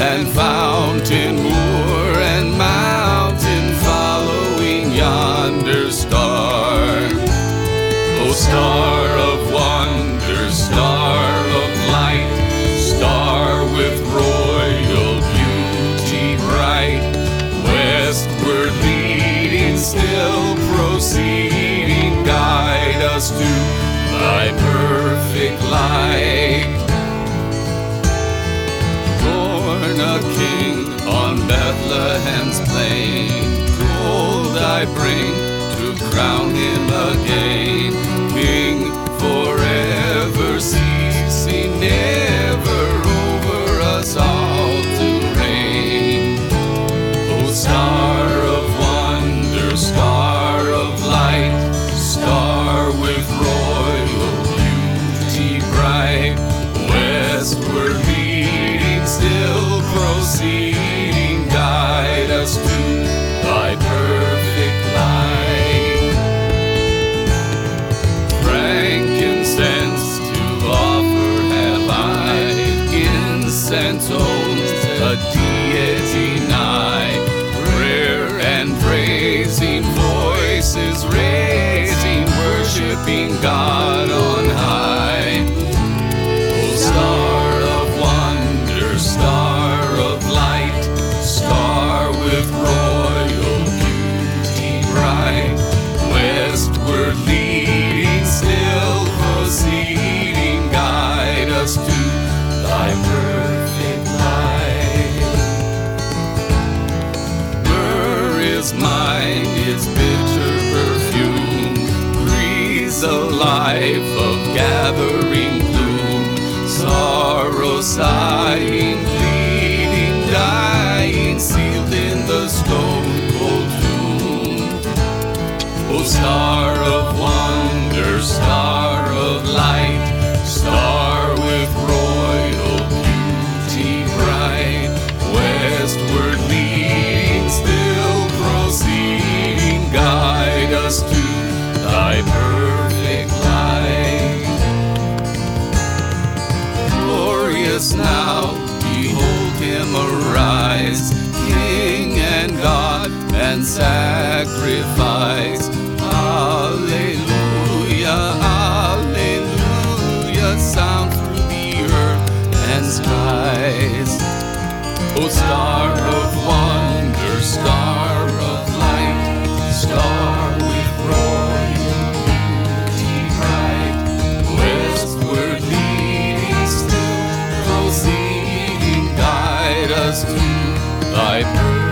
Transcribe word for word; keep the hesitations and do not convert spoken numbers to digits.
and fountain, moor and mountain, following yonder star. O star of wonder, star of light, star with royal beauty bright, westward leading, still proceeding, guide us to thy perfect light. Born a king on Bethlehem's plain, gold I bring to crown him again. King forever, ceasing never, over us all to reign. O star of wonder, star of light, star with royal beauty bright, westward leading, still proceeding, guide us to thy perfect light. Frankincense to offer have I, incense owns a deity nigh. Prayer and praising, voices raising, worshiping God on high. O star of wonder, star with royal beauty bright, westward leading, still proceeding, guide us to thy perfect light. Myrrh is mine, its bitter perfume breathes a life of gathering gloom. Sorrow, sighing, bleeding, dying, sealed in the stone cold tomb. O star of wonder, star of light, star with royal beauty bright, westward leading, still proceeding, guide us to thy perfect light. Glorious now, behold him arise, King and God and sacrifice. Alleluia, alleluia, sound through the earth and skies. O star of wonder, star of light, star with royal beauty bright, westward leading, still proceeding, guide us to thy birth.